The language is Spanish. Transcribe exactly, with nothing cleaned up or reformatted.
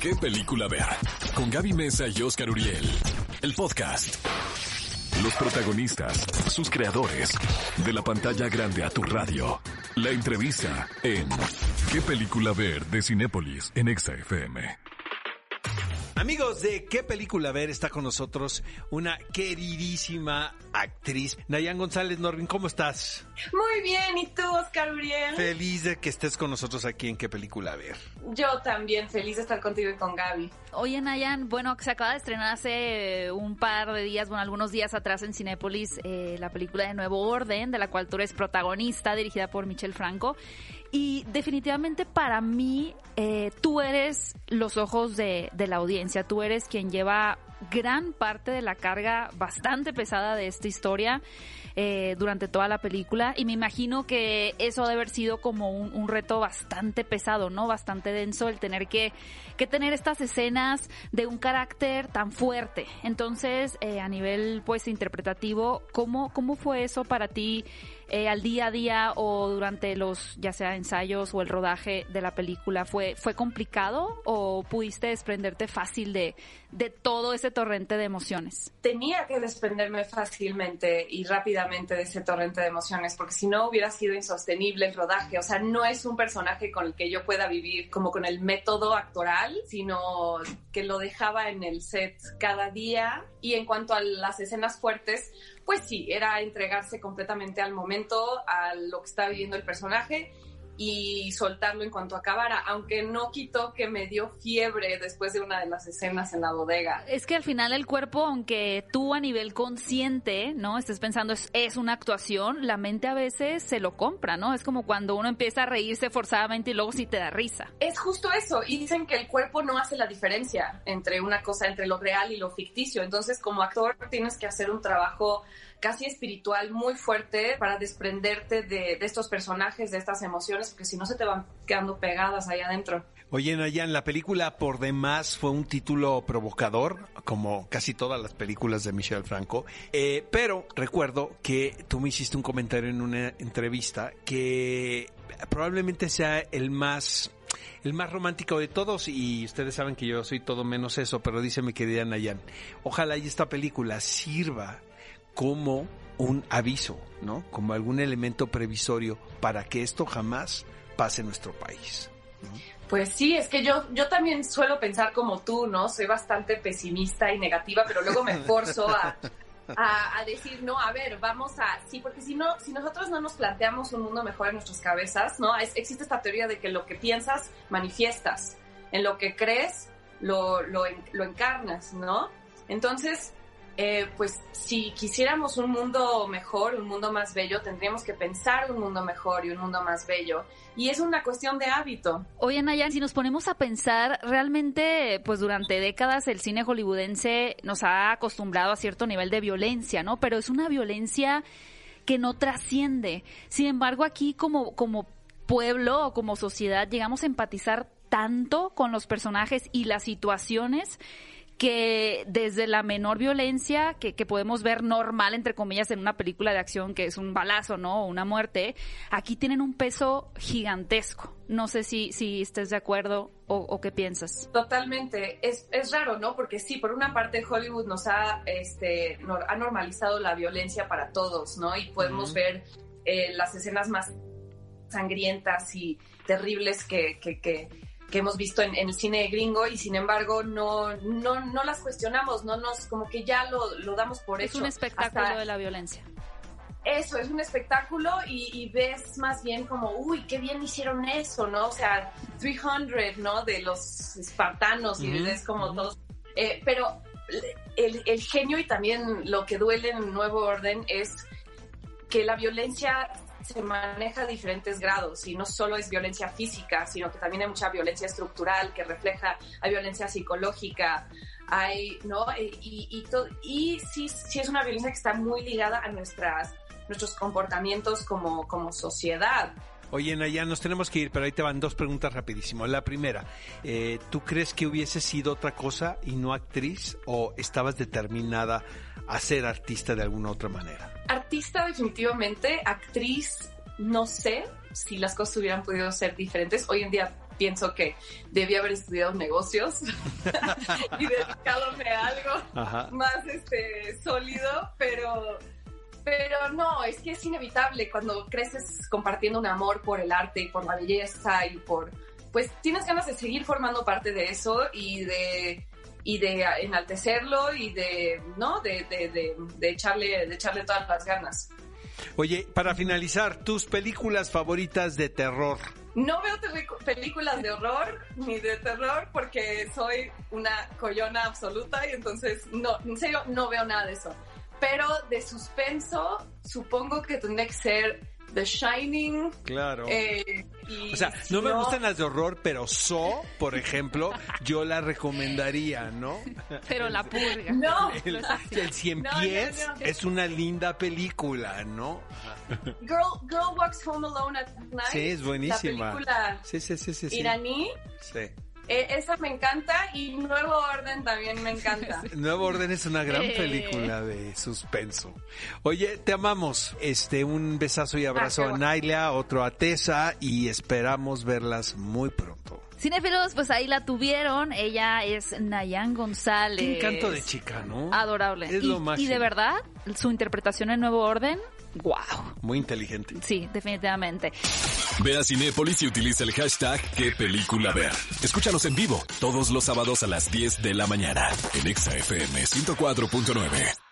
qué película ver. Con Gaby Mesa y Óscar Uriel. El podcast. Los protagonistas, sus creadores. De la pantalla grande a tu radio. La entrevista en ¿qué película ver? De Cinépolis en Exa F M. Amigos de ¿qué película ver? Está con nosotros una queridísima actriz, Naian González Norvind. ¿Cómo estás? Muy bien, ¿y tú, Óscar Uriel? Feliz de que estés con nosotros aquí en ¿qué película ver? Yo también, feliz de estar contigo y con Gaby. Oye, Naian, bueno, se acaba de estrenar hace un par de días, bueno, algunos días atrás en Cinépolis, eh, la película de Nuevo Orden, de la cual tú eres protagonista, dirigida por Michel Franco. Y definitivamente para mí, eh, tú eres los ojos de, de la audiencia, tú eres quien lleva gran parte de la carga bastante pesada de esta historia eh, durante toda la película, y me imagino que eso ha de haber sido como un, un reto bastante pesado, ¿no? Bastante denso el tener que, que tener estas escenas de un carácter tan fuerte. Entonces, eh, a nivel pues interpretativo, ¿cómo, cómo fue eso para ti eh, al día a día o durante los ya sea ensayos o el rodaje de la película? ¿Fue, fue complicado o pudiste desprenderte fácil de, de todo ese torrente de emociones? Tenía que desprenderme fácilmente y rápidamente de ese torrente de emociones, porque si no hubiera sido insostenible el rodaje. O sea, no es un personaje con el que yo pueda vivir como con el método actoral, sino que lo dejaba en el set cada día. Y en cuanto a las escenas fuertes, pues sí, era entregarse completamente al momento, a lo que está viviendo el personaje, y soltarlo en cuanto acabara, aunque no quitó que me dio fiebre después de una de las escenas en la bodega. Es que al final el cuerpo, aunque tú a nivel consciente, ¿no?, estés pensando es, es una actuación, la mente a veces se lo compra, ¿no? Es como cuando uno empieza a reírse forzadamente y luego sí te da risa. Es justo eso, y dicen que el cuerpo no hace la diferencia entre una cosa, entre lo real y lo ficticio. Entonces, como actor tienes que hacer un trabajo casi espiritual muy fuerte para desprenderte de, de estos personajes, de estas emociones, porque si no se te van quedando pegadas ahí adentro. Oye, Naian, la película Por Demás fue un título provocador, como casi todas las películas de Michel Franco, eh, pero recuerdo que tú me hiciste un comentario en una entrevista que probablemente sea el más... el más romántico de todos, y ustedes saben que yo soy todo menos eso, pero dice mi querida Naian, ojalá y esta película sirva como un aviso, ¿no? Como algún elemento previsorio para que esto jamás pase en nuestro país, ¿no? Pues sí, es que yo, yo también suelo pensar como tú, ¿no? Soy bastante pesimista y negativa, pero luego me forzo a, a, a decir, no, a ver, vamos a... Sí, porque si no, si nosotros no nos planteamos un mundo mejor en nuestras cabezas, ¿no? Es, existe esta teoría de que lo que piensas, manifiestas. En lo que crees, lo, lo, lo encarnas, ¿no? Entonces... Eh, pues si quisiéramos un mundo mejor, un mundo más bello, tendríamos que pensar un mundo mejor y un mundo más bello. Y es una cuestión de hábito. Oye, Naian, si nos ponemos a pensar, realmente, pues durante décadas el cine hollywoodense nos ha acostumbrado a cierto nivel de violencia, ¿no? Pero es una violencia que no trasciende. Sin embargo, aquí como, como pueblo o como sociedad llegamos a empatizar tanto con los personajes y las situaciones que desde la menor violencia que, que podemos ver normal, entre comillas, en una película de acción que es un balazo, ¿no?, o una muerte, aquí tienen un peso gigantesco. No sé si, si estés de acuerdo o, o qué piensas. Totalmente. Es, es raro, ¿no? Porque sí, por una parte Hollywood nos ha, este, no, ha normalizado la violencia para todos, ¿no? Y podemos uh-huh. ver eh, las escenas más sangrientas y terribles que... que, que que hemos visto en, en el cine gringo, y sin embargo no, no, no las cuestionamos, no nos, como que ya lo, lo damos por hecho. Es un espectáculo hasta, de la violencia. Eso, es un espectáculo, y, y ves más bien como, uy, qué bien hicieron eso, ¿no? O sea, trescientos, ¿no? De los espartanos, y ves uh-huh. como uh-huh. todos. Eh, pero el, el genio y también lo que duele en Nuevo Orden es que la violencia se maneja a diferentes grados, y no solo es violencia física, sino que también hay mucha violencia estructural que refleja, hay violencia psicológica, hay, ¿no? Y, y, to- y sí, sí es una violencia que está muy ligada a nuestras, nuestros comportamientos como, como sociedad. Oye, Naian, nos tenemos que ir, pero ahí te van dos preguntas rapidísimo. La primera, eh, ¿tú crees que hubiese sido otra cosa y no actriz, o estabas determinada a ser artista de alguna otra manera? Artista definitivamente, actriz no sé si las cosas hubieran podido ser diferentes. Hoy en día pienso que debí haber estudiado negocios y dedicándome a algo Ajá. más este, sólido, pero... Pero no, es que es inevitable cuando creces compartiendo un amor por el arte y por la belleza y por... Pues tienes ganas de seguir formando parte de eso y de, y de enaltecerlo y de, ¿no? de, de, de, de, echarle, de echarle todas las ganas. Oye, para finalizar, tus películas favoritas de terror. No veo te- películas de horror ni de terror porque soy una coyona absoluta y entonces, no, en serio, no veo nada de eso. Pero de suspenso, supongo que tendría que ser The Shining. Claro. Eh, y o sea, no, no me gustan las de horror, pero So, por ejemplo, yo la recomendaría, ¿no? Pero La Purga. No. El, el Cien no, Pies no, no. es una linda película, ¿no? Girl, Girl Walks Home Alone at Night. Sí, es buenísima. La película sí, sí, sí, sí, sí. iraní. Sí. Eh, esa me encanta y Nuevo Orden también me encanta. Nuevo Orden es una gran eh. película de suspenso. Oye, te amamos. Este, un besazo y abrazo ah, a Naila, otro a Tessa y esperamos verlas muy pronto. Cinéfilos, pues ahí la tuvieron. Ella es Naian González. Qué encanto de chica, ¿no? Adorable. Es y, lo máximo. Y de verdad, su interpretación en Nuevo Orden, wow. Muy inteligente. Sí, definitivamente. Ve a Cinépolis y utiliza el hashtag ¿Qué película ver? Escúchanos en vivo todos los sábados a las diez de la mañana en Exa F M ciento cuatro punto nueve.